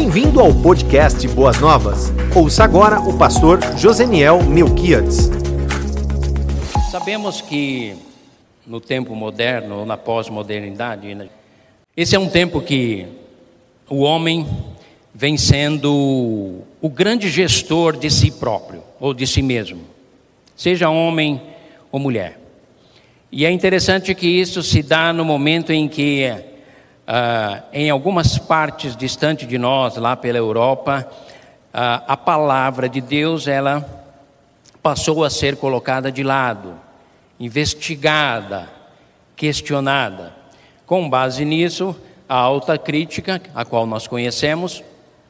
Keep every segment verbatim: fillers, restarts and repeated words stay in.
Bem-vindo ao podcast Boas Novas. Ouça agora o pastor Josemiel Milquiades. Sabemos que no tempo moderno, ou na pós-modernidade, né, esse é um tempo que o homem vem sendo o grande gestor de si próprio, ou de si mesmo, seja homem ou mulher. E é interessante que isso se dá no momento em que, uh, em algumas partes distante de nós, lá pela Europa, uh, a palavra de Deus, ela passou a ser colocada de lado, investigada, questionada. Com base nisso, a alta crítica, a qual nós conhecemos,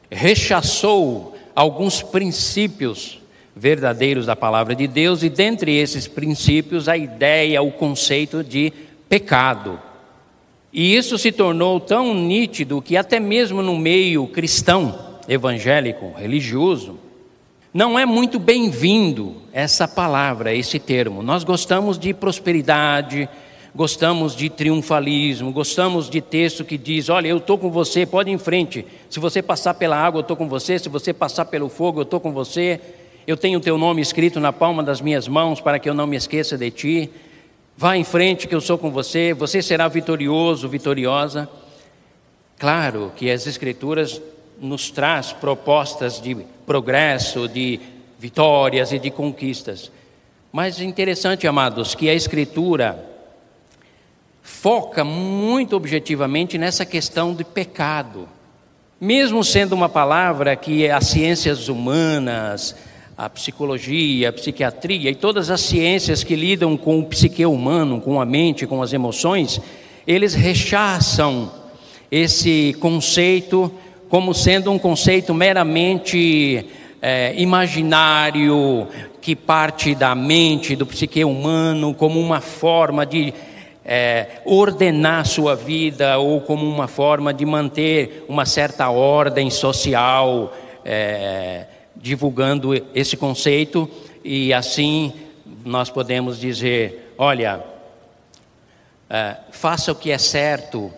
rechaçou alguns princípios verdadeiros da palavra de Deus, e dentre esses princípios a ideia, o conceito de pecado. E isso se tornou tão nítido que até mesmo no meio cristão, evangélico, religioso, não é muito bem-vindo essa palavra, esse termo. Nós gostamos de prosperidade, gostamos de triunfalismo, gostamos de texto que diz: olha, eu estou com você, pode ir em frente. Se você passar pela água, eu estou com você. Se você passar pelo fogo, eu estou com você. Eu tenho o teu nome escrito na palma das minhas mãos para que eu não me esqueça de ti. Vá em frente que eu sou com você. Você será vitorioso, vitoriosa. Claro que as Escrituras nos traz propostas de progresso, de vitórias e de conquistas. Mas é interessante, amados, que a Escritura foca muito objetivamente nessa questão de pecado. Mesmo sendo uma palavra que as ciências humanas, a psicologia, a psiquiatria e todas as ciências que lidam com o psique humano, com a mente, com as emoções, eles rechaçam esse conceito como sendo um conceito meramente é, imaginário, que parte da mente, do psique humano, como uma forma de é, ordenar sua vida, ou como uma forma de manter uma certa ordem social, é, divulgando esse conceito. E assim nós podemos dizer: olha, é, faça o que é certo,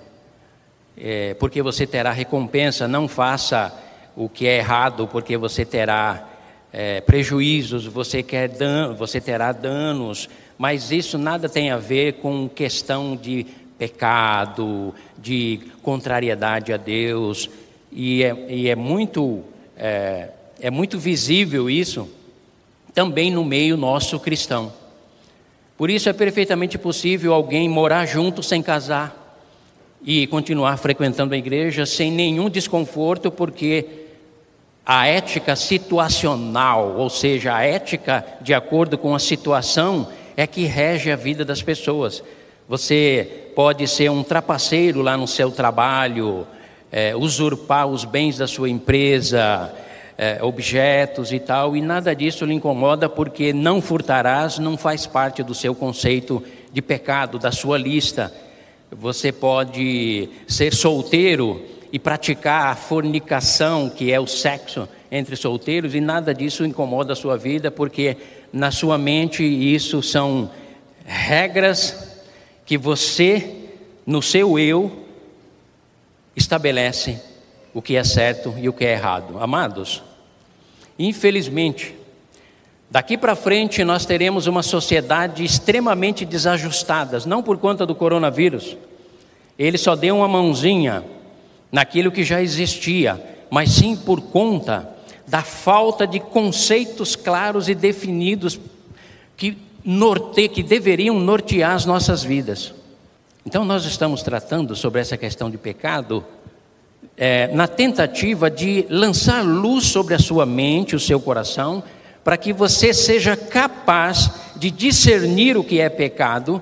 é, porque você terá recompensa. Não faça o que é errado, porque você terá é, prejuízos, você, quer dan- você terá danos. Mas isso nada tem a ver com questão de pecado, de contrariedade a Deus. E é, e é muito... É, É muito visível isso também no meio nosso cristão. Por isso é perfeitamente possível alguém morar junto sem casar e continuar frequentando a igreja sem nenhum desconforto, porque a ética situacional, ou seja, a ética de acordo com a situação, é que rege a vida das pessoas. Você pode ser um trapaceiro lá no seu trabalho, é, usurpar os bens da sua empresa, É, objetos e tal, e nada disso lhe incomoda, porque não furtarás não faz parte do seu conceito de pecado, da sua lista. Você pode ser solteiro e praticar a fornicação, que é o sexo entre solteiros, e nada disso incomoda a sua vida, porque na sua mente isso são regras que você, no seu eu, estabelece o que é certo e o que é errado. Amados, infelizmente, daqui para frente nós teremos uma sociedade extremamente desajustada, não por conta do coronavírus. Ele só deu uma mãozinha naquilo que já existia, mas sim por conta da falta de conceitos claros e definidos que, norte... que deveriam nortear as nossas vidas. Então nós estamos tratando sobre essa questão de pecado, É, na tentativa de lançar luz sobre a sua mente, o seu coração, para que você seja capaz de discernir o que é pecado,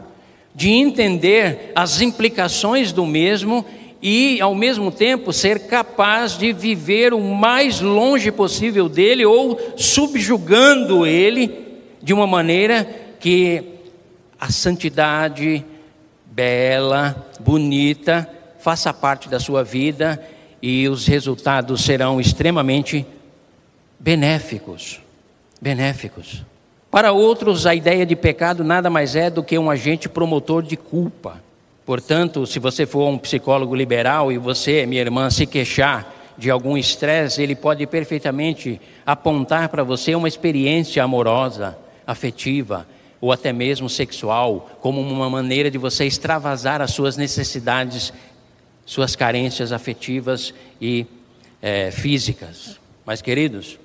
de entender as implicações do mesmo e, ao mesmo tempo, ser capaz de viver o mais longe possível dele, ou subjugando ele de uma maneira que a santidade bela, bonita, faça parte da sua vida, e os resultados serão extremamente benéficos, benéficos. Para outros, a ideia de pecado nada mais é do que um agente promotor de culpa. Portanto, se você for um psicólogo liberal e você, minha irmã, se queixar de algum estresse, ele pode perfeitamente apontar para você uma experiência amorosa, afetiva ou até mesmo sexual, como uma maneira de você extravasar as suas necessidades, suas carências afetivas e é, físicas. Mas, queridos,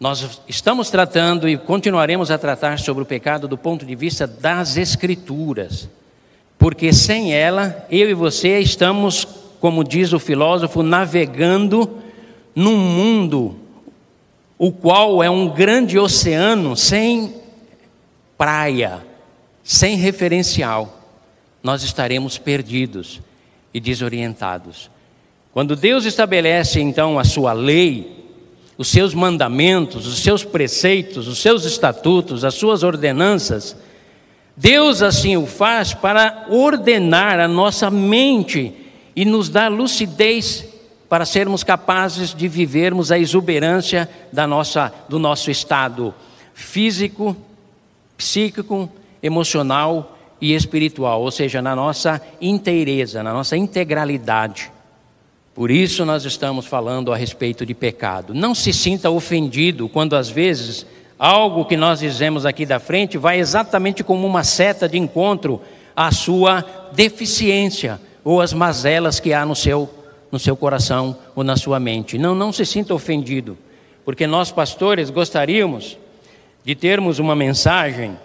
nós estamos tratando e continuaremos a tratar sobre o pecado do ponto de vista das Escrituras, porque sem ela, eu e você estamos, como diz o filósofo, navegando num mundo, o qual é um grande oceano sem praia, sem referencial. Nós estaremos perdidos e desorientados. Quando Deus estabelece então a sua lei, os seus mandamentos, os seus preceitos, os seus estatutos, as suas ordenanças, Deus assim o faz para ordenar a nossa mente e nos dar lucidez para sermos capazes de vivermos a exuberância da nossa, do nosso estado físico, psíquico, emocional e espiritual, ou seja, na nossa inteireza, na nossa integralidade. Por isso nós estamos falando a respeito de pecado. Não se sinta ofendido quando às vezes algo que nós dizemos aqui da frente vai exatamente como uma seta de encontro à sua deficiência ou às mazelas que há no seu, no seu coração ou na sua mente. Não, não se sinta ofendido, porque nós pastores gostaríamos de termos uma mensagem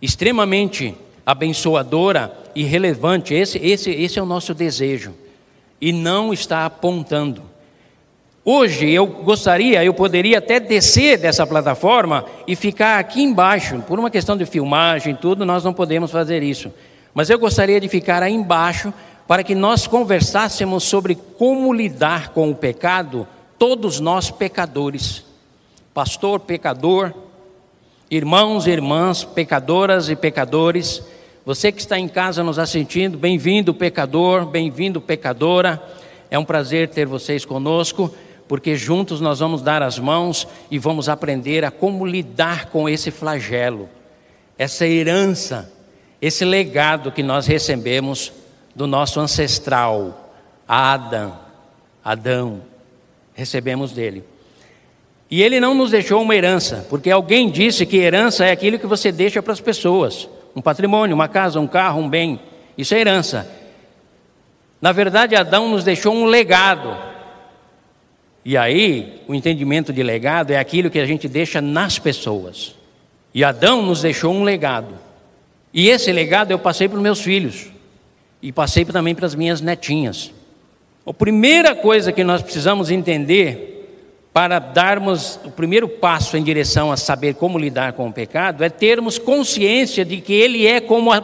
extremamente abençoadora e relevante. Esse, esse, esse é o nosso desejo. E não está apontando. Hoje eu gostaria, eu poderia até descer dessa plataforma e ficar aqui embaixo. Por uma questão de filmagem e tudo, nós não podemos fazer isso. Mas eu gostaria de ficar aí embaixo para que nós conversássemos sobre como lidar com o pecado, todos nós pecadores. Pastor, pecador, irmãos e irmãs, pecadoras e pecadores. Você que está em casa nos assistindo, bem-vindo pecador, bem-vindo pecadora. É um prazer ter vocês conosco, porque juntos nós vamos dar as mãos e vamos aprender a como lidar com esse flagelo, essa herança, esse legado que nós recebemos do nosso ancestral, Adão. Adão, recebemos dele. E ele não nos deixou uma herança, porque alguém disse que herança é aquilo que você deixa para as pessoas. Um patrimônio, uma casa, um carro, um bem. Isso é herança. Na verdade, Adão nos deixou um legado. E aí, o entendimento de legado é aquilo que a gente deixa nas pessoas. E Adão nos deixou um legado. E esse legado eu passei para os meus filhos. E passei também para as minhas netinhas. A primeira coisa que nós precisamos entender para darmos o primeiro passo em direção a saber como lidar com o pecado, é termos consciência de que ele é como a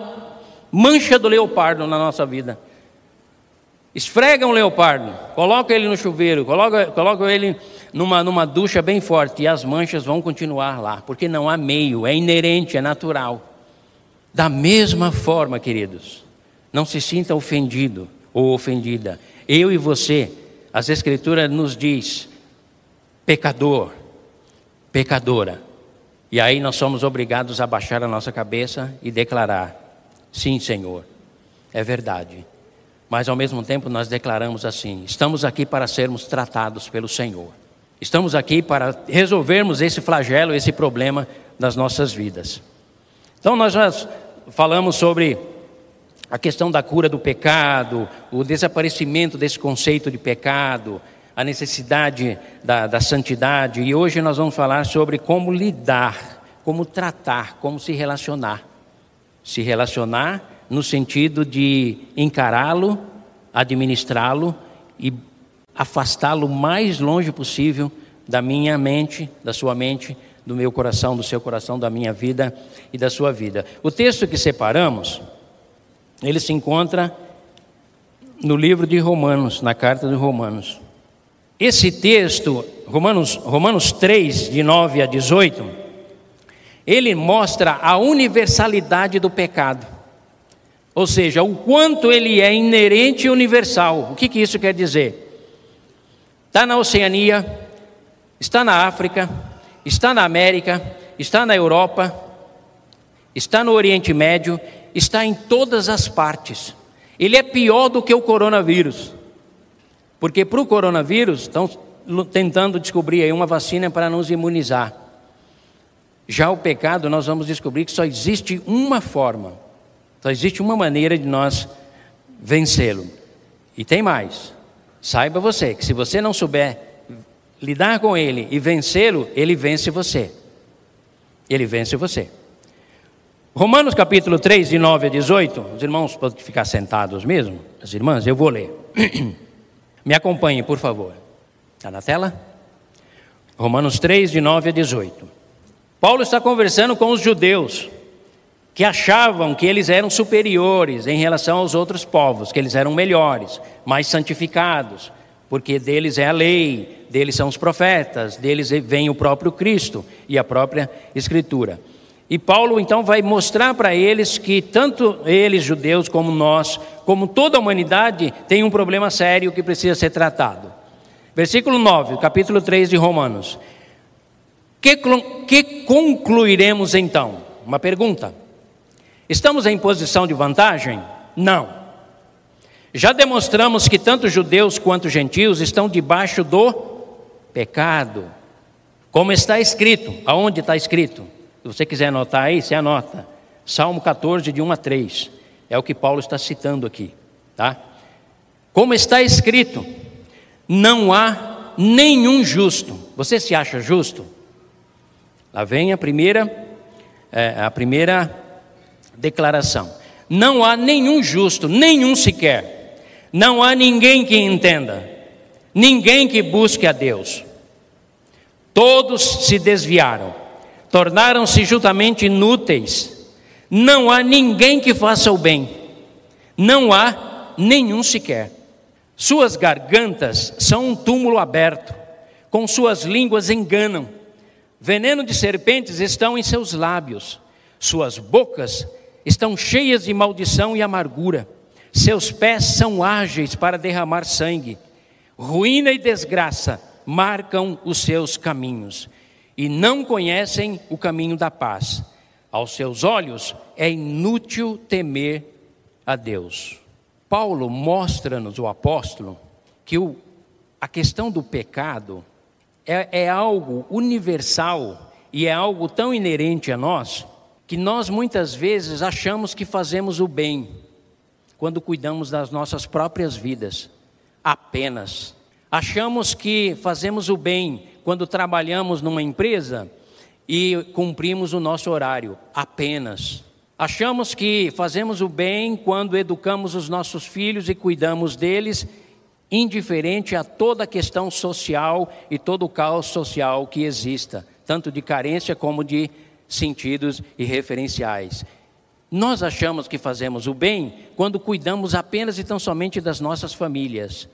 mancha do leopardo na nossa vida. Esfrega um leopardo, coloca ele no chuveiro, coloca, coloca ele numa, numa ducha bem forte, e as manchas vão continuar lá, porque não há meio, é inerente, é natural. Da mesma forma, queridos, não se sinta ofendido ou ofendida. Eu e você, as Escrituras nos diz: pecador, pecadora. E aí nós somos obrigados a baixar a nossa cabeça e declarar: sim, Senhor, é verdade. Mas ao mesmo tempo nós declaramos assim: estamos aqui para sermos tratados pelo Senhor. Estamos aqui para resolvermos esse flagelo, esse problema das nossas vidas. Então nós já falamos sobre a questão da cura do pecado, o desaparecimento desse conceito de pecado, a necessidade da, da santidade, e hoje nós vamos falar sobre como lidar, como tratar, como se relacionar. Se relacionar no sentido de encará-lo, administrá-lo e afastá-lo o mais longe possível da minha mente, da sua mente, do meu coração, do seu coração, da minha vida e da sua vida. O texto que separamos, ele se encontra no livro de Romanos, na carta de Romanos. Esse texto, Romanos, Romanos três, de nove a dezoito, ele mostra a universalidade do pecado. Ou seja, o quanto ele é inerente e universal. O que, que isso quer dizer? Está na Oceania, está na África, está na América, está na Europa, está no Oriente Médio, está em todas as partes. Ele é pior do que o coronavírus. Porque para o coronavírus estão tentando descobrir aí uma vacina para nos imunizar. Já o pecado, nós vamos descobrir que só existe uma forma, só existe uma maneira de nós vencê-lo. E tem mais. Saiba você que se você não souber lidar com ele e vencê-lo, ele vence você. Ele vence você. Romanos capítulo três, de nove a dezoito. Os irmãos podem ficar sentados mesmo. As irmãs, eu vou ler. Me acompanhem, por favor. Está na tela? Romanos três, de nove a dezoito. Paulo está conversando com os judeus, que achavam que eles eram superiores em relação aos outros povos, que eles eram melhores, mais santificados, porque deles é a lei, deles são os profetas, deles vem o próprio Cristo e a própria Escritura. E Paulo então vai mostrar para eles que tanto eles, judeus, como nós, como toda a humanidade, tem um problema sério que precisa ser tratado. Versículo nove, capítulo três de Romanos. Que, que concluiremos então? Uma pergunta. Estamos em posição de vantagem? Não. Já demonstramos que tanto judeus quanto gentios estão debaixo do pecado. Como está escrito? Aonde está escrito? Se você quiser anotar aí, você anota. Salmo catorze, de um a três. É o que Paulo está citando aqui. Tá? Como está escrito, não há nenhum justo. Você se acha justo? Lá vem a primeira, é, a primeira declaração. Não há nenhum justo, nenhum sequer. Não há ninguém que entenda. Ninguém que busque a Deus. Todos se desviaram. Tornaram-se juntamente inúteis. Não há ninguém que faça o bem. Não há nenhum sequer. Suas gargantas são um túmulo aberto. Com suas línguas enganam. Veneno de serpentes estão em seus lábios. Suas bocas estão cheias de maldição e amargura. Seus pés são ágeis para derramar sangue. Ruína e desgraça marcam os seus caminhos. E não conhecem o caminho da paz. Aos seus olhos é inútil temer a Deus. Paulo mostra-nos, o apóstolo, que o, a questão do pecado é, é algo universal e é algo tão inerente a nós, que nós muitas vezes achamos que fazemos o bem quando cuidamos das nossas próprias vidas, apenas. Achamos que fazemos o bem quando trabalhamos numa empresa e cumprimos o nosso horário, apenas. Achamos que fazemos o bem quando educamos os nossos filhos e cuidamos deles, indiferente a toda a questão social e todo o caos social que exista, tanto de carência como de sentidos e referenciais. Nós achamos que fazemos o bem quando cuidamos apenas e tão somente das nossas famílias.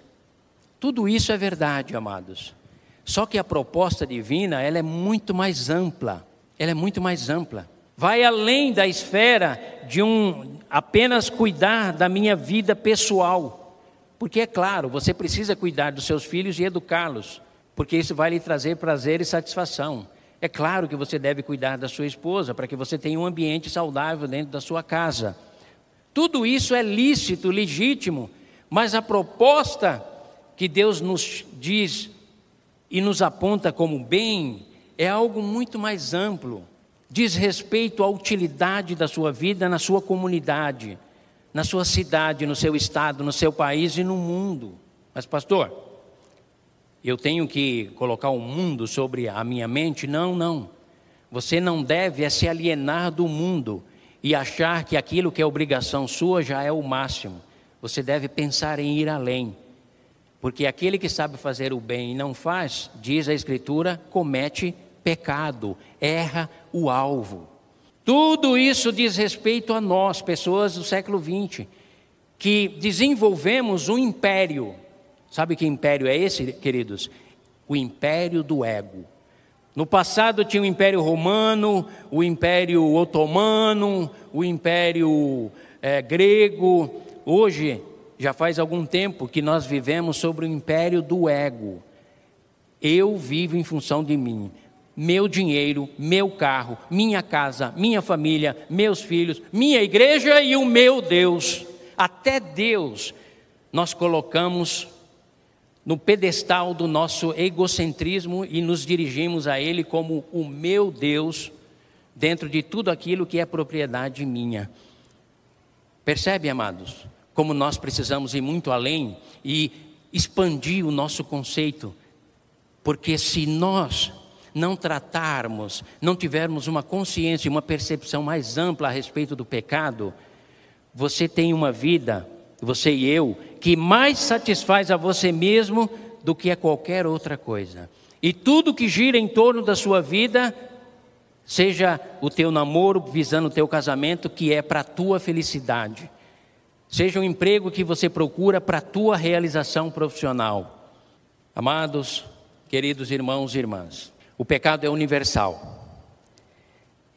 Tudo isso é verdade, amados. Só que a proposta divina, ela é muito mais ampla. Ela é muito mais ampla. Vai além da esfera de um apenas cuidar da minha vida pessoal. Porque é claro, você precisa cuidar dos seus filhos e educá-los. Porque isso vai lhe trazer prazer e satisfação. É claro que você deve cuidar da sua esposa, para que você tenha um ambiente saudável dentro da sua casa. Tudo isso é lícito, legítimo. Mas a proposta que Deus nos diz e nos aponta como bem, é algo muito mais amplo. Diz respeito à utilidade da sua vida na sua comunidade, na sua cidade, no seu estado, no seu país e no mundo. Mas pastor, eu tenho que colocar o mundo sobre a minha mente? Não, não. Você não deve é se alienar do mundo e achar que aquilo que é obrigação sua já é o máximo. Você deve pensar em ir além. Porque aquele que sabe fazer o bem e não faz, diz a Escritura, comete pecado, erra o alvo. Tudo isso diz respeito a nós, pessoas do século vinte, que desenvolvemos um império. Sabe que império é esse, queridos? O império do ego. No passado tinha o Império Romano, o Império Otomano, o Império é, Grego. Hoje, já faz algum tempo que nós vivemos sobre o império do ego. Eu vivo em função de mim. Meu dinheiro, meu carro, minha casa, minha família, meus filhos, minha igreja e o meu Deus. Até Deus nós colocamos no pedestal do nosso egocentrismo e nos dirigimos a Ele como o meu Deus, dentro de tudo aquilo que é propriedade minha. Percebe, amados, como nós precisamos ir muito além e expandir o nosso conceito, porque se nós não tratarmos, não tivermos uma consciência, uma percepção mais ampla a respeito do pecado, você tem uma vida, você e eu, que mais satisfaz a você mesmo do que a qualquer outra coisa. E tudo que gira em torno da sua vida, seja o teu namoro visando o teu casamento, que é para a tua felicidade, seja o emprego que você procura para a tua realização profissional. Amados, queridos irmãos e irmãs, o pecado é universal.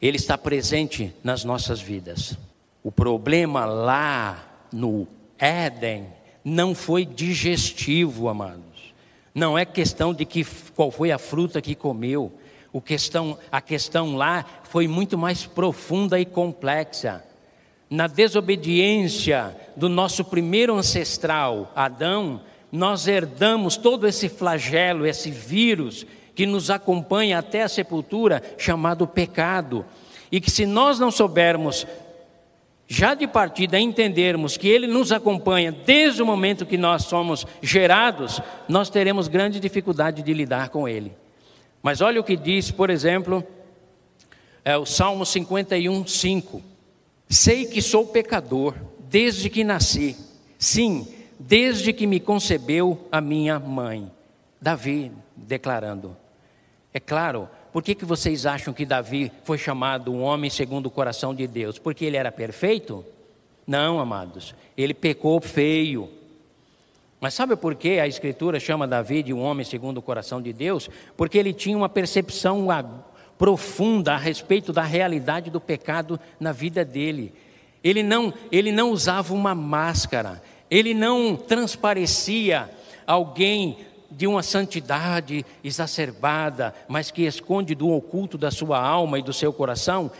Ele está presente nas nossas vidas. O problema lá no Éden não foi digestivo, amados. Não é questão de que, qual foi a fruta que comeu. O questão, a questão lá foi muito mais profunda e complexa. Na desobediência do nosso primeiro ancestral, Adão, nós herdamos todo esse flagelo, esse vírus que nos acompanha até a sepultura, chamado pecado. E que se nós não soubermos, já de partida, entendermos que ele nos acompanha desde o momento que nós somos gerados, nós teremos grande dificuldade de lidar com ele. Mas olha o que diz, por exemplo, é o Salmo cinquenta e um, cinco. Sei que sou pecador desde que nasci, sim, desde que me concebeu a minha mãe. Davi declarando. É claro. Por que que vocês acham que Davi foi chamado um homem segundo o coração de Deus? Porque ele era perfeito? Não, amados. Ele pecou feio. Mas sabe por que a Escritura chama Davi de um homem segundo o coração de Deus? Porque ele tinha uma percepção profunda a respeito da realidade do pecado na vida dele. Ele não, ele não usava uma máscara. Ele não transparecia alguém de uma santidade exacerbada, mas que esconde do oculto da sua alma e do seu coração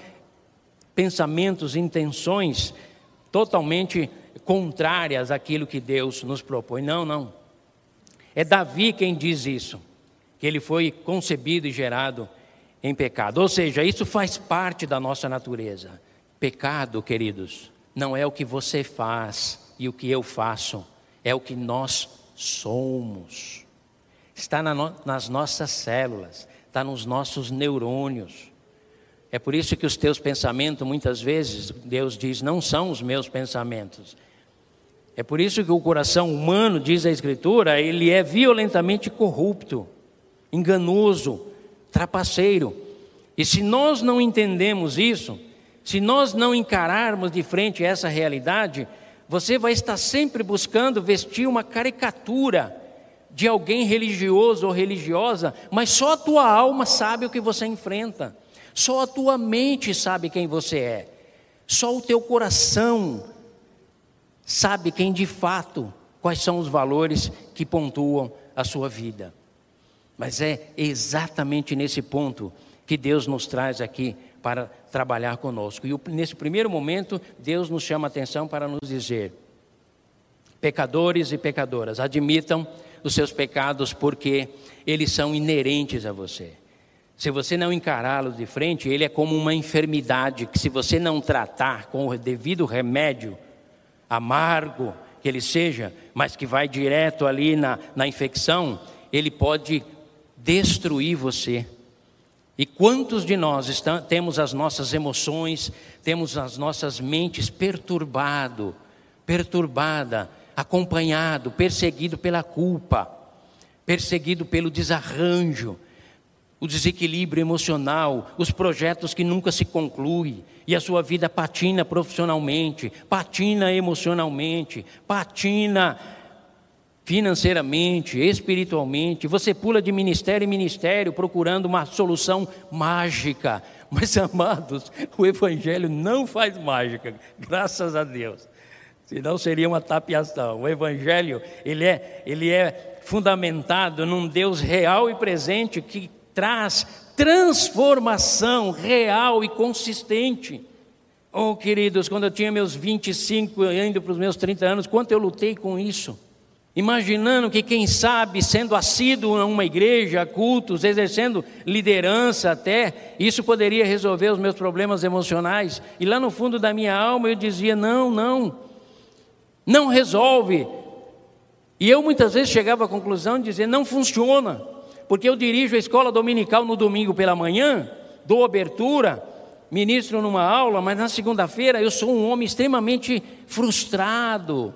pensamentos, intenções totalmente contrárias àquilo que Deus nos propõe. Não, não. É Davi quem diz isso, que ele foi concebido e gerado em pecado. Ou seja, isso faz parte da nossa natureza. Pecado, queridos, não é o que você faz e o que eu faço, é o que nós somos. Está na no, nas nossas células, está nos nossos neurônios. É por isso que os teus pensamentos, muitas vezes, Deus diz, não são os meus pensamentos. É por isso que o coração humano, diz a Escritura, ele é violentamente corrupto, enganoso, trapaceiro. E se nós não entendemos isso, se nós não encararmos de frente essa realidade, você vai estar sempre buscando vestir uma caricatura de alguém religioso ou religiosa, mas só a tua alma sabe o que você enfrenta. Só a tua mente sabe quem você é. Só o teu coração sabe quem de fato, quais são os valores que pontuam a sua vida. Mas é exatamente nesse ponto que Deus nos traz aqui para trabalhar conosco. E nesse primeiro momento, Deus nos chama a atenção para nos dizer: pecadores e pecadoras, admitam os seus pecados, porque eles são inerentes a você. Se você não encará-los de frente, ele é como uma enfermidade que, se você não tratar com o devido remédio, amargo que ele seja, mas que vai direto ali na, na infecção, ele pode destruir você. E quantos de nós estamos, temos as nossas emoções, temos as nossas mentes perturbado, perturbada, acompanhado, perseguido pela culpa, perseguido pelo desarranjo, o desequilíbrio emocional, os projetos que nunca se concluem, e a sua vida patina profissionalmente, patina emocionalmente, patina financeiramente, espiritualmente. Você pula de ministério em ministério procurando uma solução mágica. Mas, amados, o Evangelho não faz mágica, graças a Deus. Senão seria uma tapiação. O Evangelho, ele é, ele é fundamentado num Deus real e presente que traz transformação real e consistente. Oh, queridos, quando eu tinha meus vinte e cinco, indo para os meus trinta anos, quanto eu lutei com isso. imaginando que quem sabe, sendo assíduo a uma igreja, cultos, exercendo liderança até, isso poderia resolver os meus problemas emocionais. E lá no fundo da minha alma eu dizia, não, não, não resolve. E eu muitas vezes chegava à conclusão de dizer, não funciona, porque eu dirijo a escola dominical no domingo pela manhã, dou abertura, ministro numa aula, mas na segunda-feira eu sou um homem extremamente frustrado,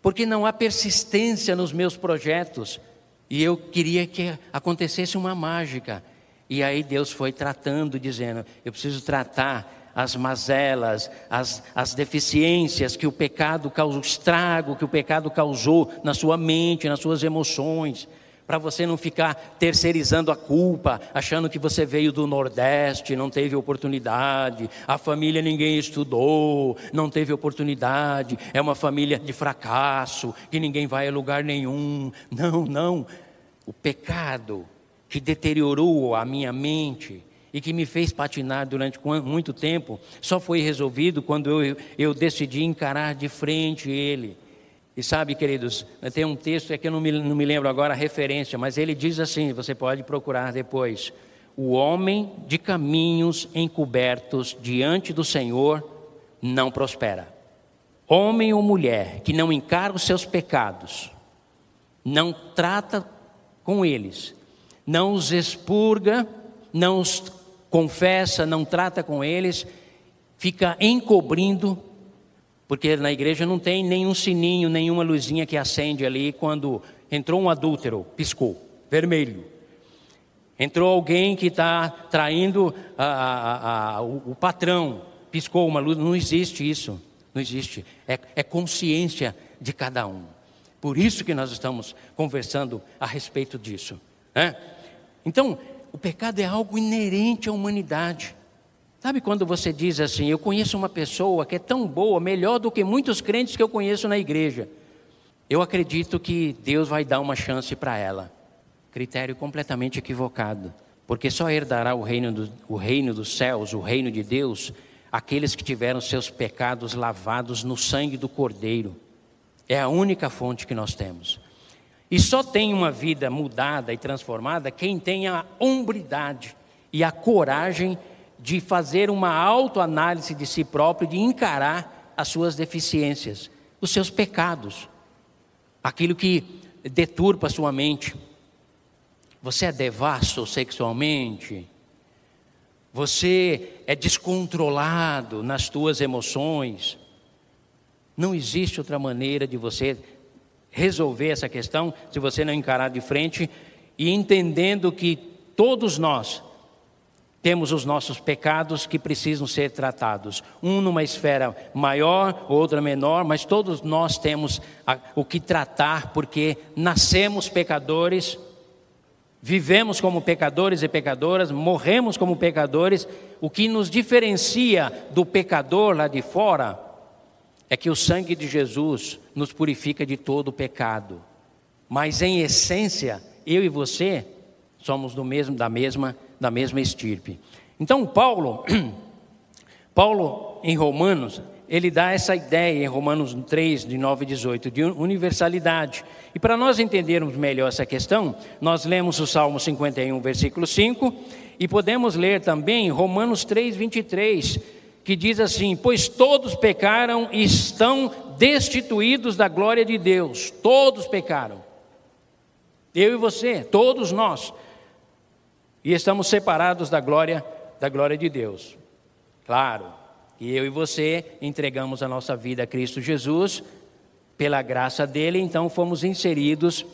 porque não há persistência nos meus projetos, e eu queria que acontecesse uma mágica. E aí Deus foi tratando, dizendo, eu preciso tratar as mazelas, as, as deficiências que o pecado causou, o estrago que o pecado causou na sua mente, nas suas emoções, para você não ficar terceirizando a culpa, achando que você veio do Nordeste, não teve oportunidade, a família ninguém estudou, não teve oportunidade, é uma família de fracasso, que ninguém vai a lugar nenhum. Não, não. O pecado que deteriorou a minha mente e que me fez patinar durante muito tempo, só foi resolvido quando eu, eu decidi encarar de frente ele. E sabe, queridos, tem um texto, é que eu não me, não me lembro agora a referência, mas ele diz assim, você pode procurar depois. O homem de caminhos encobertos diante do Senhor não prospera. Homem ou mulher que não encara os seus pecados, não trata com eles, não os expurga, não os confessa, não trata com eles, fica encobrindo. Porque na igreja não tem nenhum sininho, nenhuma luzinha que acende ali quando entrou um adúltero, piscou, vermelho. Entrou alguém que está traindo a, a, a, o, o patrão, piscou uma luz. Não existe isso, não existe. É, é consciência de cada um. Por isso que nós estamos conversando a respeito disso, né? Então, o pecado é algo inerente à humanidade. Sabe quando você diz assim, eu conheço uma pessoa que é tão boa, melhor do que muitos crentes que eu conheço na igreja. Eu acredito que Deus vai dar uma chance para ela. Critério completamente equivocado. Porque só herdará o reino, do, o reino dos céus, o reino de Deus, aqueles que tiveram seus pecados lavados no sangue do Cordeiro. É a única fonte que nós temos. E só tem uma vida mudada e transformada quem tem a hombridade e a coragem de fazer uma autoanálise de si próprio, de encarar as suas deficiências, os seus pecados, aquilo que deturpa a sua mente. Você é devasso sexualmente? Você é descontrolado nas suas emoções? Não existe outra maneira de você resolver essa questão se você não encarar de frente e entendendo que todos nós temos os nossos pecados que precisam ser tratados. Um numa esfera maior, outra menor, mas todos nós temos a, o que tratar, porque nascemos pecadores, vivemos como pecadores e pecadoras, morremos como pecadores. O que nos diferencia do pecador lá de fora é que o sangue de Jesus nos purifica de todo o pecado. Mas em essência, eu e você somos do mesmo, da mesma da mesma estirpe. Então Paulo, Paulo em Romanos, ele dá essa ideia em Romanos três, de nove a dezoito, de universalidade. E para nós entendermos melhor essa questão, nós lemos o Salmo cinquenta e um, versículo cinco, e podemos ler também Romanos três, vinte e três, que diz assim, pois todos pecaram e estão destituídos da glória de Deus. Todos pecaram. Eu e você, todos nós. E estamos separados da glória, da glória de Deus. Claro, que eu e você entregamos a nossa vida a Cristo Jesus, pela graça dele, então fomos inseridos,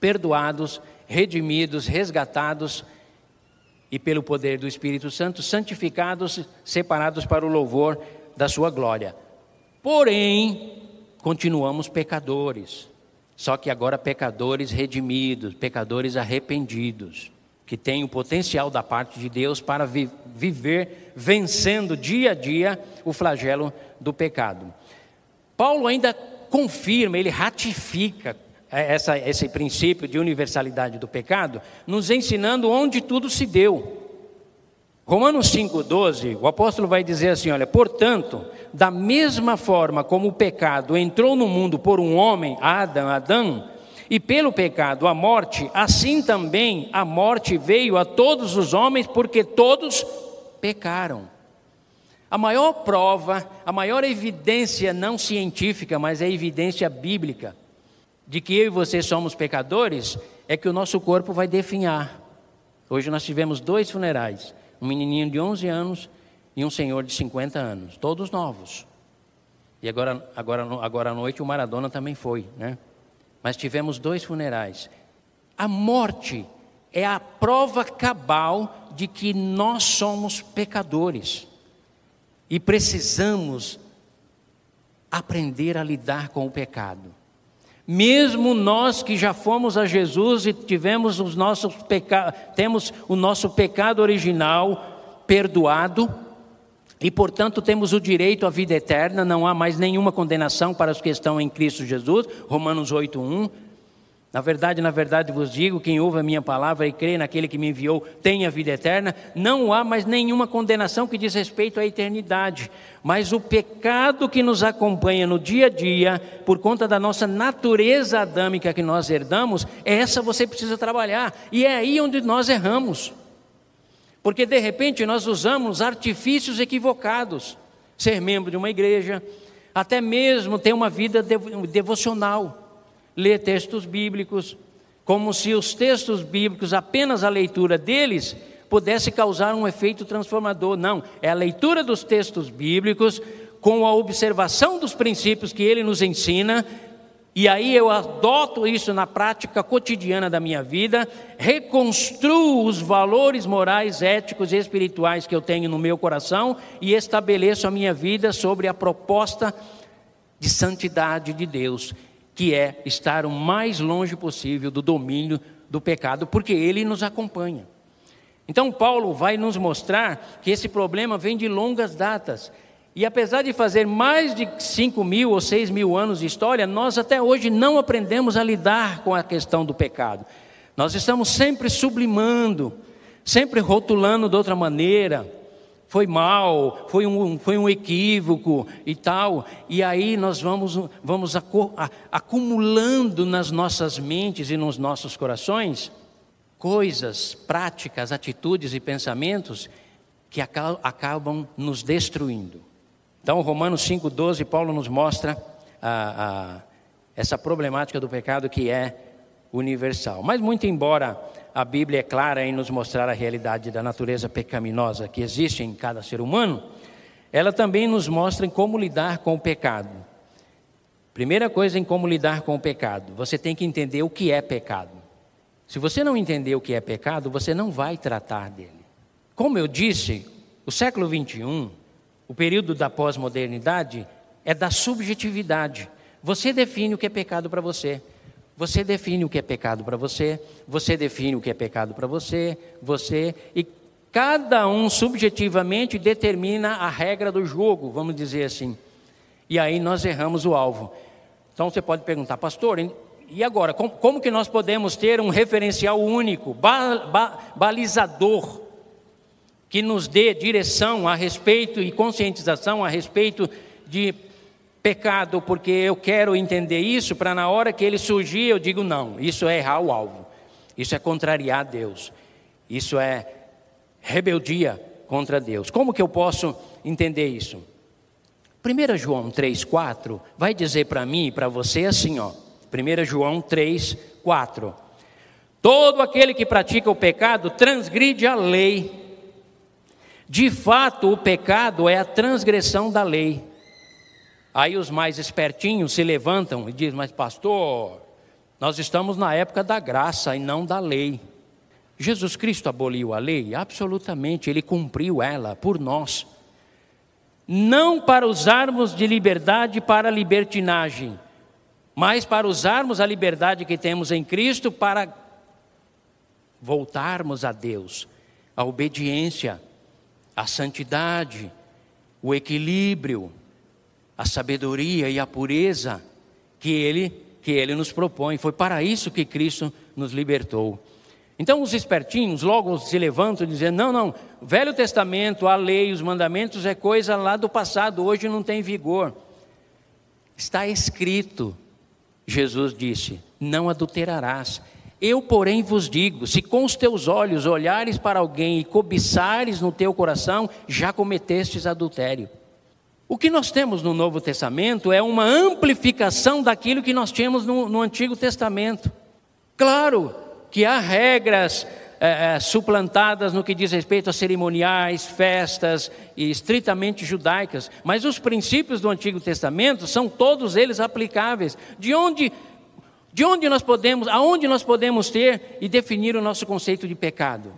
perdoados, redimidos, resgatados, e pelo poder do Espírito Santo, santificados, separados para o louvor da sua glória. Porém, continuamos pecadores, só que agora pecadores redimidos, pecadores arrependidos, que tem o potencial da parte de Deus para vi- viver vencendo dia a dia o flagelo do pecado. Paulo ainda confirma, ele ratifica essa, esse princípio de universalidade do pecado, nos ensinando onde tudo se deu. Romanos cinco, doze, o apóstolo vai dizer assim, olha, portanto, da mesma forma como o pecado entrou no mundo por um homem, Adão, Adão, e pelo pecado a morte, assim também a morte veio a todos os homens, porque todos pecaram. A maior prova, a maior evidência não científica, mas é evidência bíblica, de que eu e você somos pecadores, é que o nosso corpo vai definhar. Hoje nós tivemos dois funerais, um menininho de onze anos e um senhor de cinquenta anos, todos novos. E agora, agora, agora à noite o Maradona também foi, né? Mas tivemos dois funerais. A morte é a prova cabal de que nós somos pecadores. E precisamos aprender a lidar com o pecado. Mesmo nós que já fomos a Jesus e tivemos os nossos peca... temos o nosso pecado original perdoado e, portanto, temos o direito à vida eterna, não há mais nenhuma condenação para os que estão em Cristo Jesus, Romanos oito, um. Na verdade, na verdade vos digo, quem ouve a minha palavra e crê naquele que me enviou tem a vida eterna. Não há mais nenhuma condenação que diz respeito à eternidade. Mas o pecado que nos acompanha no dia a dia, por conta da nossa natureza adâmica que nós herdamos, essa você precisa trabalhar. E é aí onde nós erramos. Porque de repente nós usamos artifícios equivocados. Ser membro de uma igreja, até mesmo ter uma vida devocional. Ler textos bíblicos, como se os textos bíblicos, apenas a leitura deles, pudesse causar um efeito transformador. Não, é a leitura dos textos bíblicos, com a observação dos princípios que ele nos ensina, e aí eu adoto isso na prática cotidiana da minha vida, reconstruo os valores morais, éticos e espirituais que eu tenho no meu coração, e estabeleço a minha vida sobre a proposta de santidade de Deus, que é estar o mais longe possível do domínio do pecado, porque ele nos acompanha. Então Paulo vai nos mostrar que esse problema vem de longas datas, e apesar de fazer mais de cinco mil ou seis mil anos de história, nós até hoje não aprendemos a lidar com a questão do pecado. Nós estamos sempre sublimando, sempre rotulando de outra maneira. Foi mal, foi um, foi um equívoco e tal. E aí nós vamos, vamos acumulando nas nossas mentes e nos nossos corações coisas, práticas, atitudes e pensamentos que acabam nos destruindo. Então, Romanos cinco, doze, Paulo nos mostra a, a, essa problemática do pecado que é universal. Mas muito embora a Bíblia é clara em nos mostrar a realidade da natureza pecaminosa que existe em cada ser humano, ela também nos mostra em como lidar com o pecado. Primeira coisa em como lidar com o pecado, você tem que entender o que é pecado. Se você não entender o que é pecado, você não vai tratar dele. Como eu disse, o século vinte e um, o período da pós-modernidade, é da subjetividade. Você define o que é pecado para você. Você define o que é pecado para você, você define o que é pecado para você, você, e cada um subjetivamente determina a regra do jogo, vamos dizer assim. E aí nós erramos o alvo. Então você pode perguntar, pastor, e agora, como, como que nós podemos ter um referencial único, ba, ba, balizador, que nos dê direção a respeito e conscientização a respeito de pecado, porque eu quero entender isso, para na hora que ele surgir eu digo não, isso é errar o alvo, isso é contrariar Deus, isso é rebeldia contra Deus. Como que eu posso entender isso? primeira João três, quatro vai dizer para mim e para você assim, ó, primeira João três, quatro, todo aquele que pratica o pecado transgride a lei. De fato, o pecado é a transgressão da lei. Aí os mais espertinhos se levantam e dizem, mas pastor, nós estamos na época da graça e não da lei. Jesus Cristo aboliu a lei? Absolutamente, ele cumpriu ela por nós. Não para usarmos de liberdade para libertinagem, mas para usarmos a liberdade que temos em Cristo para voltarmos a Deus. A obediência, a santidade, o equilíbrio, a sabedoria e a pureza que ele, que ele nos propõe. Foi para isso que Cristo nos libertou. Então os espertinhos logo se levantam e dizem, não, não, o Velho Testamento, a lei, os mandamentos é coisa lá do passado, hoje não tem vigor. Está escrito, Jesus disse, não adulterarás. Eu, porém, vos digo, se com os teus olhos olhares para alguém e cobiçares no teu coração, já cometestes adultério. O que nós temos no Novo Testamento é uma amplificação daquilo que nós tínhamos no, no Antigo Testamento. Claro que há regras é, é, suplantadas no que diz respeito a cerimoniais, festas e estritamente judaicas, mas os princípios do Antigo Testamento são todos eles aplicáveis. De onde, de onde nós podemos, aonde nós podemos ter e definir o nosso conceito de pecado?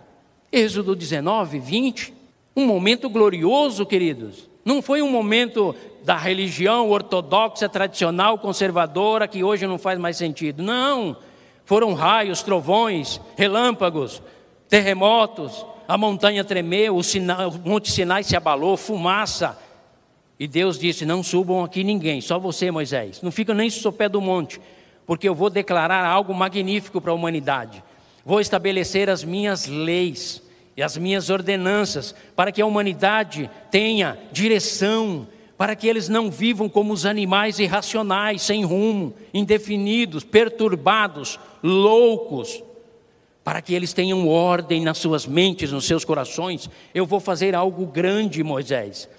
Êxodo dezenove, vinte, um momento glorioso, queridos. Não foi um momento da religião ortodoxa, tradicional, conservadora, que hoje não faz mais sentido. Não, foram raios, trovões, relâmpagos, terremotos, a montanha tremeu, o, Sina, o Monte Sinai se abalou, fumaça. E Deus disse, não subam aqui ninguém, só você, Moisés. Não fica nem ao pé do monte, porque eu vou declarar algo magnífico para a humanidade. Vou estabelecer as minhas leis e as minhas ordenanças, para que a humanidade tenha direção, para que eles não vivam como os animais irracionais, sem rumo, indefinidos, perturbados, loucos, para que eles tenham ordem nas suas mentes, nos seus corações. Eu vou fazer algo grande, Moisés.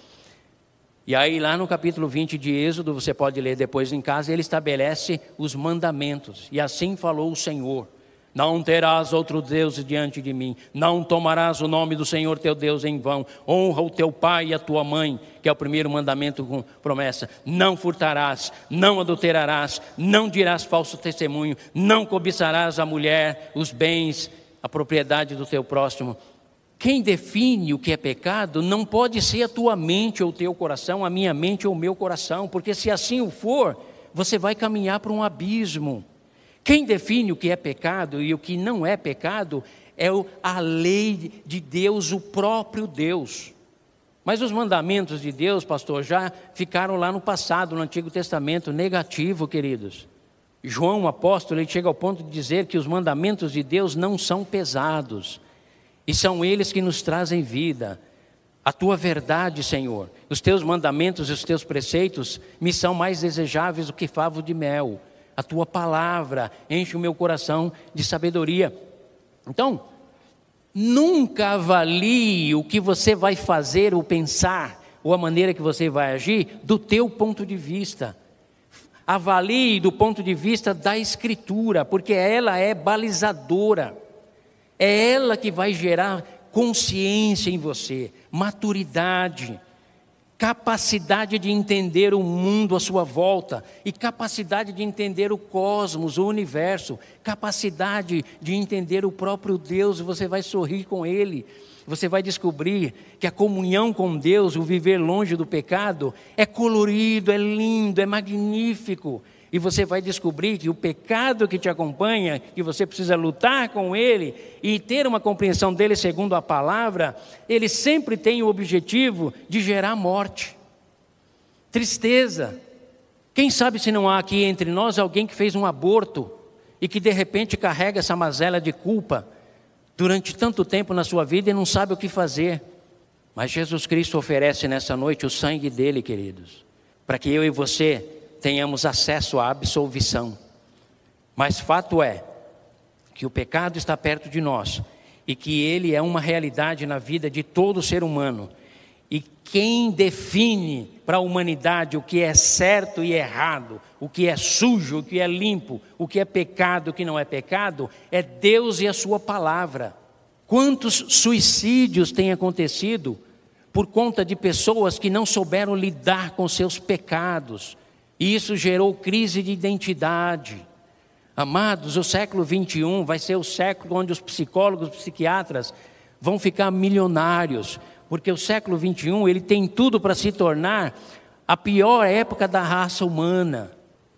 E aí lá no capítulo vinte de Êxodo, você pode ler depois em casa, ele estabelece os mandamentos, e assim falou o Senhor. Não terás outro Deus diante de mim, não tomarás o nome do Senhor teu Deus em vão, honra o teu pai e a tua mãe, que é o primeiro mandamento com promessa. Não furtarás, não adulterarás, não dirás falso testemunho, não cobiçarás a mulher, os bens, a propriedade do teu próximo. Quem define o que é pecado não pode ser a tua mente ou o teu coração, a minha mente ou o meu coração, porque se assim o for, você vai caminhar para um abismo. Quem define o que é pecado e o que não é pecado é a lei de Deus, o próprio Deus. Mas os mandamentos de Deus, pastor, já ficaram lá no passado, no Antigo Testamento, negativo, queridos. João, apóstolo, ele chega ao ponto de dizer que os mandamentos de Deus não são pesados. E são eles que nos trazem vida. A tua verdade, Senhor, os teus mandamentos e os teus preceitos me são mais desejáveis do que favo de mel. A tua palavra enche o meu coração de sabedoria. Então, nunca avalie o que você vai fazer ou pensar, ou a maneira que você vai agir, do teu ponto de vista. Avalie do ponto de vista da Escritura, porque ela é balizadora. É ela que vai gerar consciência em você, maturidade, capacidade de entender o mundo à sua volta e capacidade de entender o cosmos, o universo, capacidade de entender o próprio Deus. Você vai sorrir com Ele, você vai descobrir que a comunhão com Deus, o viver longe do pecado, é colorido, é lindo, é magnífico. E você vai descobrir que o pecado que te acompanha, que você precisa lutar com ele e ter uma compreensão dele segundo a palavra, ele sempre tem o objetivo de gerar morte, tristeza. Quem sabe se não há aqui entre nós alguém que fez um aborto e que de repente carrega essa mazela de culpa durante tanto tempo na sua vida e não sabe o que fazer. Mas Jesus Cristo oferece nessa noite o sangue dele, queridos, para que eu e você tenhamos acesso à absolvição. Mas fato é que o pecado está perto de nós e que ele é uma realidade na vida de todo ser humano. E quem define para a humanidade o que é certo e errado, o que é sujo, o que é limpo, o que é pecado, o que não é pecado, é Deus e a sua palavra. Quantos suicídios têm acontecido por conta de pessoas que não souberam lidar com seus pecados? E isso gerou crise de identidade. Amados, o século vinte e um vai ser o século onde os psicólogos, os psiquiatras vão ficar milionários. Porque o século vinte e um ele tem tudo para se tornar a pior época da raça humana.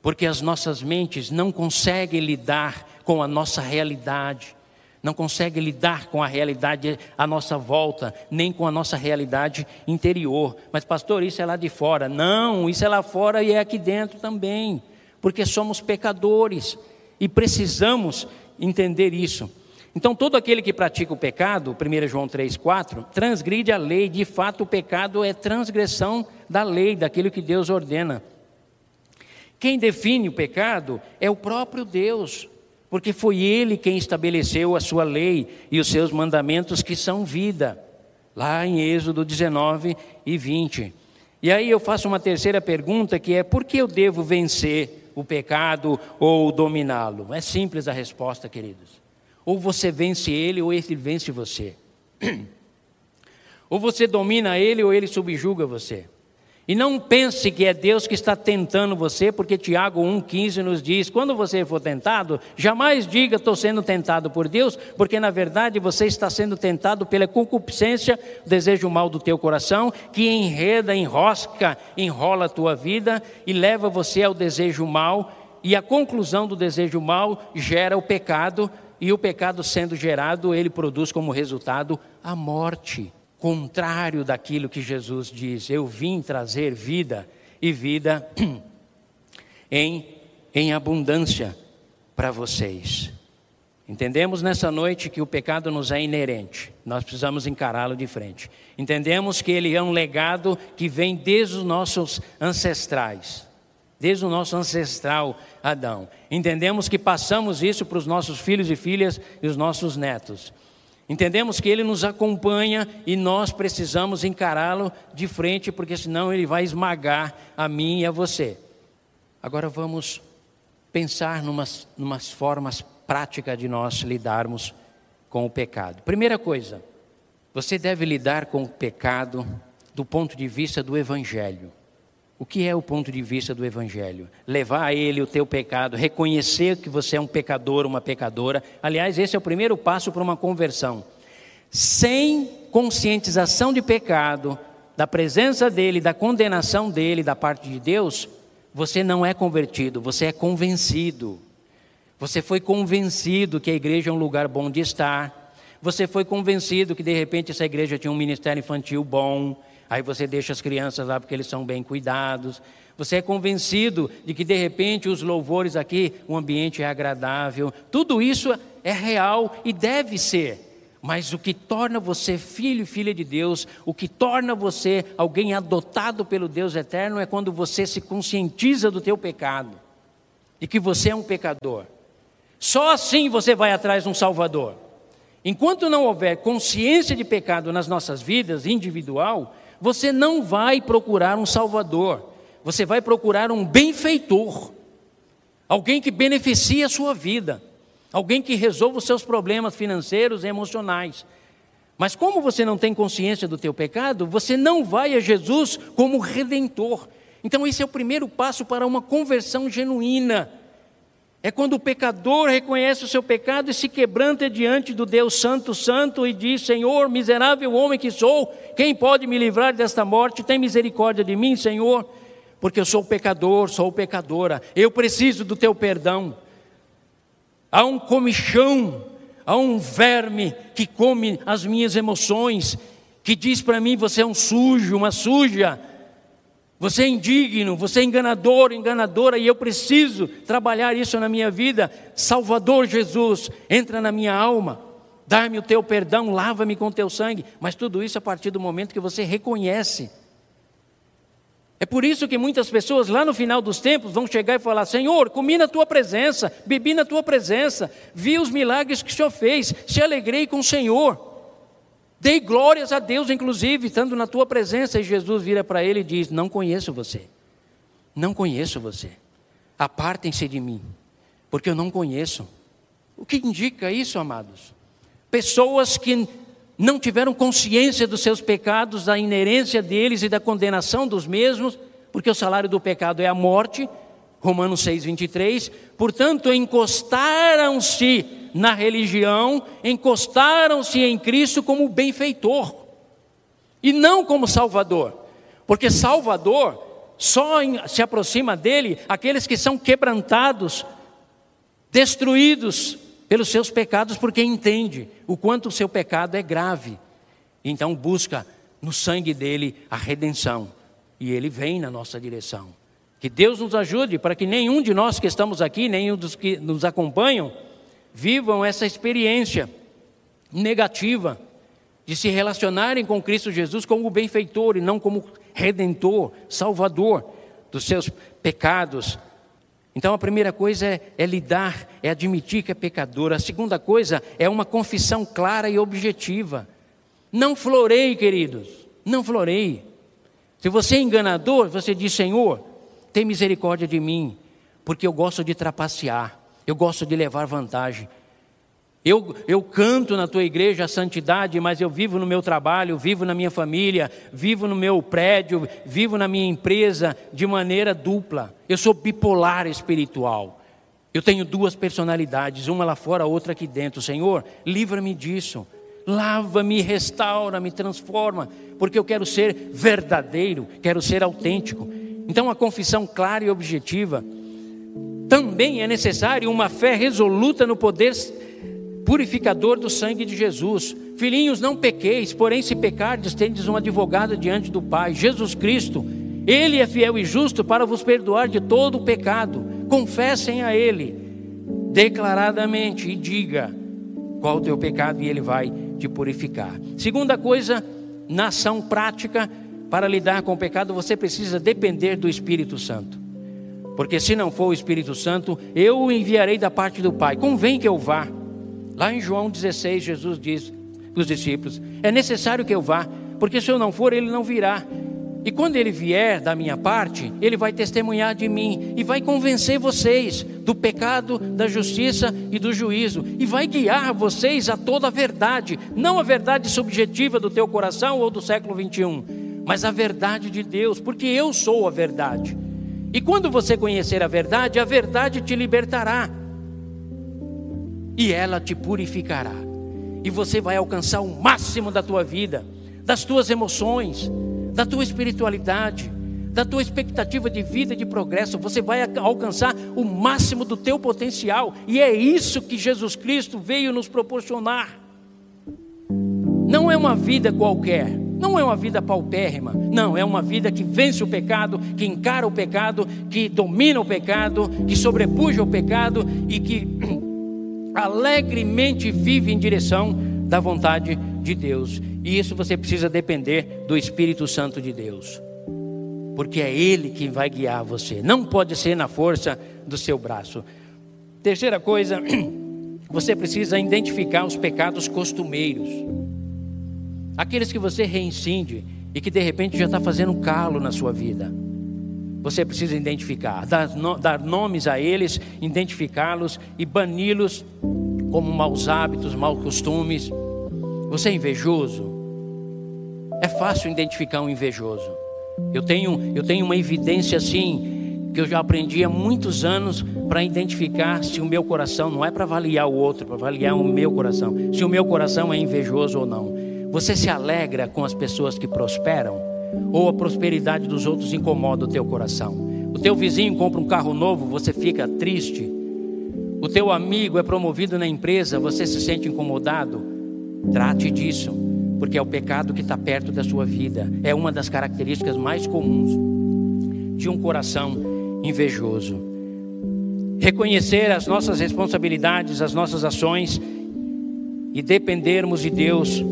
Porque as nossas mentes não conseguem lidar com a nossa realidade. Não conseguem lidar com a realidade à nossa volta, nem com a nossa realidade interior. Mas pastor, isso é lá de fora. Não, isso é lá fora e é aqui dentro também. Porque somos pecadores e precisamos entender isso. Então todo aquele que pratica o pecado, primeiro João três, quatro, transgride a lei. De fato o pecado é transgressão da lei, daquilo que Deus ordena. Quem define o pecado é o próprio Deus, porque foi Ele quem estabeleceu a sua lei e os seus mandamentos que são vida, lá em Êxodo dezenove e vinte. E aí eu faço uma terceira pergunta, que é: por que eu devo vencer o pecado ou dominá-lo? É simples a resposta, queridos. Ou você vence ele, ou ele vence você. Ou você domina ele, ou ele subjuga você. E não pense que é Deus que está tentando você, porque Tiago um, quinze nos diz: quando você for tentado, jamais diga estou sendo tentado por Deus, porque na verdade você está sendo tentado pela concupiscência, o desejo mal do teu coração, que enreda, enrosca, enrola a tua vida e leva você ao desejo mal. E a conclusão do desejo mal gera o pecado, e o pecado sendo gerado, ele produz como resultado a morte. Contrário daquilo que Jesus diz: eu vim trazer vida, e vida em, em abundância para vocês. Entendemos nessa noite que o pecado nos é inerente, nós precisamos encará-lo de frente. Entendemos que ele é um legado que vem desde os nossos ancestrais, desde o nosso ancestral Adão. Entendemos que passamos isso para os nossos filhos e filhas e os nossos netos. Entendemos que ele nos acompanha e nós precisamos encará-lo de frente, porque senão ele vai esmagar a mim e a você. Agora vamos pensar em umas, umas formas práticas de nós lidarmos com o pecado. Primeira coisa, você deve lidar com o pecado do ponto de vista do Evangelho. O que é o ponto de vista do Evangelho? Levar a ele o teu pecado, reconhecer que você é um pecador, uma pecadora. Aliás, esse é o primeiro passo para uma conversão. Sem conscientização de pecado, da presença dele, da condenação dele, da parte de Deus, você não é convertido, você é convencido. Você foi convencido que a igreja é um lugar bom de estar. Você foi convencido que de repente essa igreja tinha um ministério infantil bom. Aí você deixa as crianças lá porque eles são bem cuidados. Você é convencido de que de repente os louvores aqui, o ambiente é agradável. Tudo isso é real e deve ser. Mas o que torna você filho e filha de Deus, o que torna você alguém adotado pelo Deus eterno, é quando você se conscientiza do teu pecado e que você é um pecador. Só assim você vai atrás de um Salvador. Enquanto não houver consciência de pecado nas nossas vidas, individual, você não vai procurar um Salvador, você vai procurar um benfeitor, alguém que beneficie a sua vida, alguém que resolva os seus problemas financeiros e emocionais. Mas como você não tem consciência do teu pecado, você não vai a Jesus como Redentor. Então esse é o primeiro passo para uma conversão genuína. É quando o pecador reconhece o seu pecado e se quebranta diante do Deus Santo, Santo, e diz: Senhor, miserável homem que sou, quem pode me livrar desta morte? Tem misericórdia de mim, Senhor, porque eu sou pecador, sou pecadora, eu preciso do teu perdão. Há um comichão, há um verme que come as minhas emoções, que diz para mim: você é um sujo, uma suja, você é indigno, você é enganador, enganadora, e eu preciso trabalhar isso na minha vida. Salvador Jesus, entra na minha alma, dá-me o teu perdão, lava-me com o teu sangue. Mas tudo isso a partir do momento que você reconhece. É por isso que muitas pessoas lá no final dos tempos vão chegar e falar: Senhor, comi na tua presença, bebi na tua presença, vi os milagres que o Senhor fez, se alegrei com o Senhor, dei glórias a Deus, inclusive, estando na tua presença. E Jesus vira para ele e diz: não conheço você, não conheço você, apartem-se de mim, porque eu não conheço. O que indica isso, amados? Pessoas que não tiveram consciência dos seus pecados, da inerência deles e da condenação dos mesmos, porque o salário do pecado é a morte, Romanos seis, vinte e três, portanto encostaram-se na religião, encostaram-se em Cristo como benfeitor, e não como Salvador, porque Salvador só se aproxima dele aqueles que são quebrantados, destruídos pelos seus pecados, porque entende o quanto o seu pecado é grave, então busca no sangue dele a redenção, e ele vem na nossa direção. Que Deus nos ajude para que nenhum de nós que estamos aqui, nenhum dos que nos acompanham, vivam essa experiência negativa de se relacionarem com Cristo Jesus como benfeitor e não como redentor, salvador dos seus pecados. Então a primeira coisa é, é lidar, é admitir que é pecador. A segunda coisa é uma confissão clara e objetiva. Não floreie, queridos, não floreie. Se você é enganador, você diz: Senhor, tem misericórdia de mim, porque eu gosto de trapacear, eu gosto de levar vantagem. Eu, eu canto na tua igreja a santidade, mas eu vivo no meu trabalho, vivo na minha família, vivo no meu prédio, vivo na minha empresa de maneira dupla. Eu sou bipolar espiritual. Eu tenho duas personalidades, uma lá fora, outra aqui dentro. Senhor, livra-me disso. Lava-me, restaura-me, transforma, porque eu quero ser verdadeiro, quero ser autêntico. Então, a confissão clara e objetiva. Também é necessário uma fé resoluta no poder purificador do sangue de Jesus. Filhinhos, não pequeis, porém se pecardes, tendes um advogado diante do Pai, Jesus Cristo. Ele é fiel e justo para vos perdoar de todo o pecado. Confessem a Ele declaradamente e diga qual o teu pecado e Ele vai te purificar. Segunda coisa, na ação prática, para lidar com o pecado, você precisa depender do Espírito Santo. Porque se não for o Espírito Santo, eu o enviarei da parte do Pai. Convém que eu vá. Lá em João dezesseis, Jesus diz para os discípulos: é necessário que eu vá, porque se eu não for, ele não virá. E quando ele vier da minha parte, ele vai testemunhar de mim e vai convencer vocês do pecado, da justiça e do juízo. E vai guiar vocês a toda a verdade, não a verdade subjetiva do teu coração ou do século vinte e um, mas a verdade de Deus, porque eu sou a verdade. E quando você conhecer a verdade, a verdade te libertará. E ela te purificará. E você vai alcançar o máximo da tua vida, das tuas emoções, da tua espiritualidade, da tua expectativa de vida e de progresso. Você vai alcançar o máximo do teu potencial. E é isso que Jesus Cristo veio nos proporcionar. Não é uma vida qualquer, não é uma vida paupérrima. Não, é uma vida que vence o pecado, que encara o pecado, que domina o pecado, que sobrepuja o pecado e que alegremente vive em direção da vontade de Deus. E isso você precisa depender do Espírito Santo de Deus, porque é Ele quem vai guiar você. Não pode ser na força do seu braço. Terceira coisa, você precisa identificar os pecados costumeiros, aqueles que você reincide e que de repente já está fazendo um calo na sua vida. Você precisa identificar, dar, no, dar nomes a eles, identificá-los e bani-los como maus hábitos, maus costumes. Você é invejoso? É fácil identificar um invejoso. Eu tenho, eu tenho uma evidência assim, que eu já aprendi há muitos anos, para identificar se o meu coração, não é para avaliar o outro, para avaliar o meu coração, se o meu coração é invejoso ou não. Você se alegra com as pessoas que prosperam? Ou a prosperidade dos outros incomoda o teu coração? O teu vizinho compra um carro novo, você fica triste. O teu amigo é promovido na empresa, você se sente incomodado. Trate disso, porque é o pecado que está perto da sua vida. É uma das características mais comuns de um coração invejoso. Reconhecer as nossas responsabilidades, as nossas ações e dependermos de Deus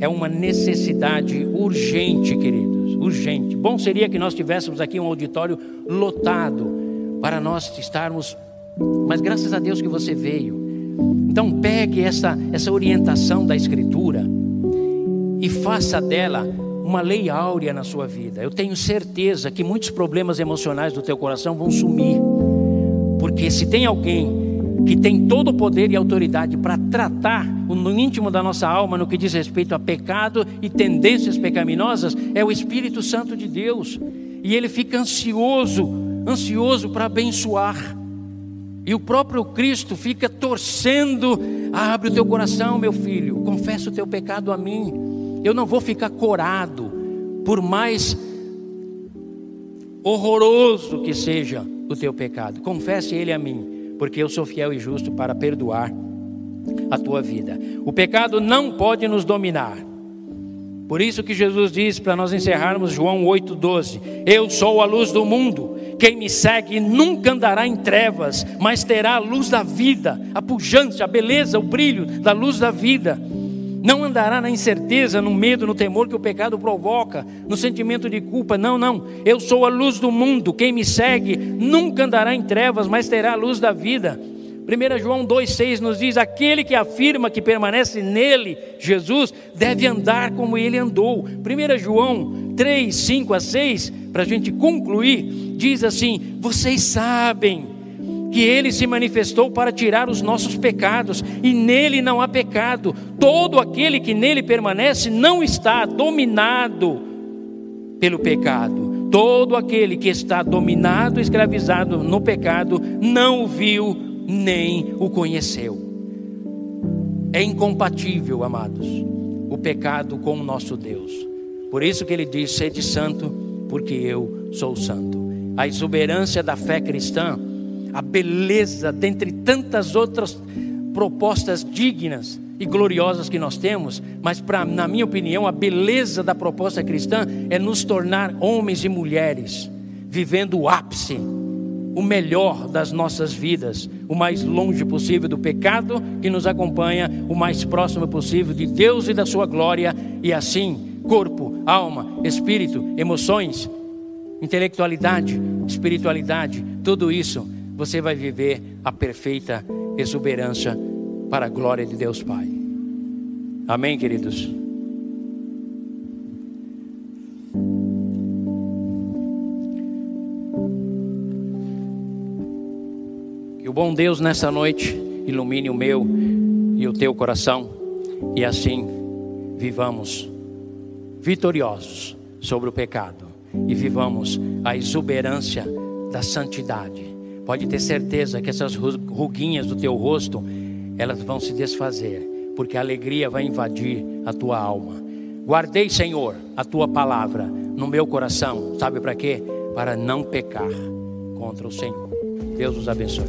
é uma necessidade urgente, queridos, urgente. Bom seria que nós tivéssemos aqui um auditório lotado para nós estarmos, mas graças a Deus que você veio. Então pegue essa, essa orientação da Escritura e faça dela uma lei áurea na sua vida. Eu tenho certeza que muitos problemas emocionais do teu coração vão sumir, porque se tem alguém que tem todo o poder e autoridade para tratar no íntimo da nossa alma, no que diz respeito a pecado e tendências pecaminosas, é o Espírito Santo de Deus. E ele fica ansioso, ansioso para abençoar. E o próprio Cristo fica torcendo: abre o teu coração, meu filho, confessa o teu pecado a mim. Eu não vou ficar corado, por mais horroroso que seja o teu pecado. Confesse ele a mim, porque eu sou fiel e justo para perdoar a tua vida. O pecado não pode nos dominar. Por isso que Jesus diz, para nós encerrarmos, João oito, doze. Eu sou a luz do mundo. Quem me segue nunca andará em trevas, mas terá a luz da vida, a pujança, a beleza, o brilho da luz da vida. Não andará na incerteza, no medo, no temor que o pecado provoca, no sentimento de culpa. Não, não. Eu sou a luz do mundo. Quem me segue nunca andará em trevas, mas terá a luz da vida. primeira João dois, seis nos diz: aquele que afirma que permanece nele, Jesus, deve andar como ele andou. primeira João três, cinco a seis, para a gente concluir, diz assim: vocês sabem que ele se manifestou para tirar os nossos pecados, e nele não há pecado. Todo aquele que nele permanece não está dominado pelo pecado. Todo aquele que está dominado, escravizado no pecado, não o viu nem o conheceu. É incompatível, amados, o pecado com o nosso Deus. Por isso que ele diz: sede santo, porque eu sou santo. A exuberância da fé cristã, a beleza, dentre tantas outras propostas dignas e gloriosas que nós temos, mas pra, na minha opinião, a beleza da proposta cristã é nos tornar homens e mulheres vivendo o ápice, o melhor das nossas vidas, o mais longe possível do pecado que nos acompanha, o mais próximo possível de Deus e da sua glória, e assim, corpo, alma, espírito, emoções, intelectualidade, espiritualidade, tudo isso você vai viver a perfeita exuberância para a glória de Deus Pai. Amém, queridos? Que o bom Deus nessa noite ilumine o meu e o teu coração, e assim vivamos vitoriosos sobre o pecado e vivamos a exuberância da santidade. Pode ter certeza que essas ruguinhas do teu rosto, elas vão se desfazer, porque a alegria vai invadir a tua alma. Guardei, Senhor, a tua palavra no meu coração. Sabe para quê? Para não pecar contra o Senhor. Deus os abençoe.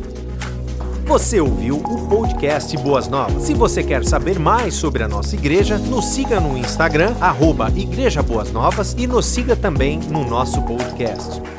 Você ouviu o podcast Boas Novas. Se você quer saber mais sobre a nossa igreja, nos siga no Instagram, arroba Igreja Boas Novas, e nos siga também no nosso podcast.